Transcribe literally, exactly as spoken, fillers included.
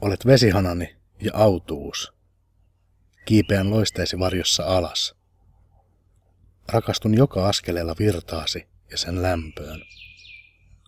Olet vesihanani ja autuus. Kiipeän loisteesi varjossa alas. Rakastun joka askeleella virtaasi ja sen lämpöön.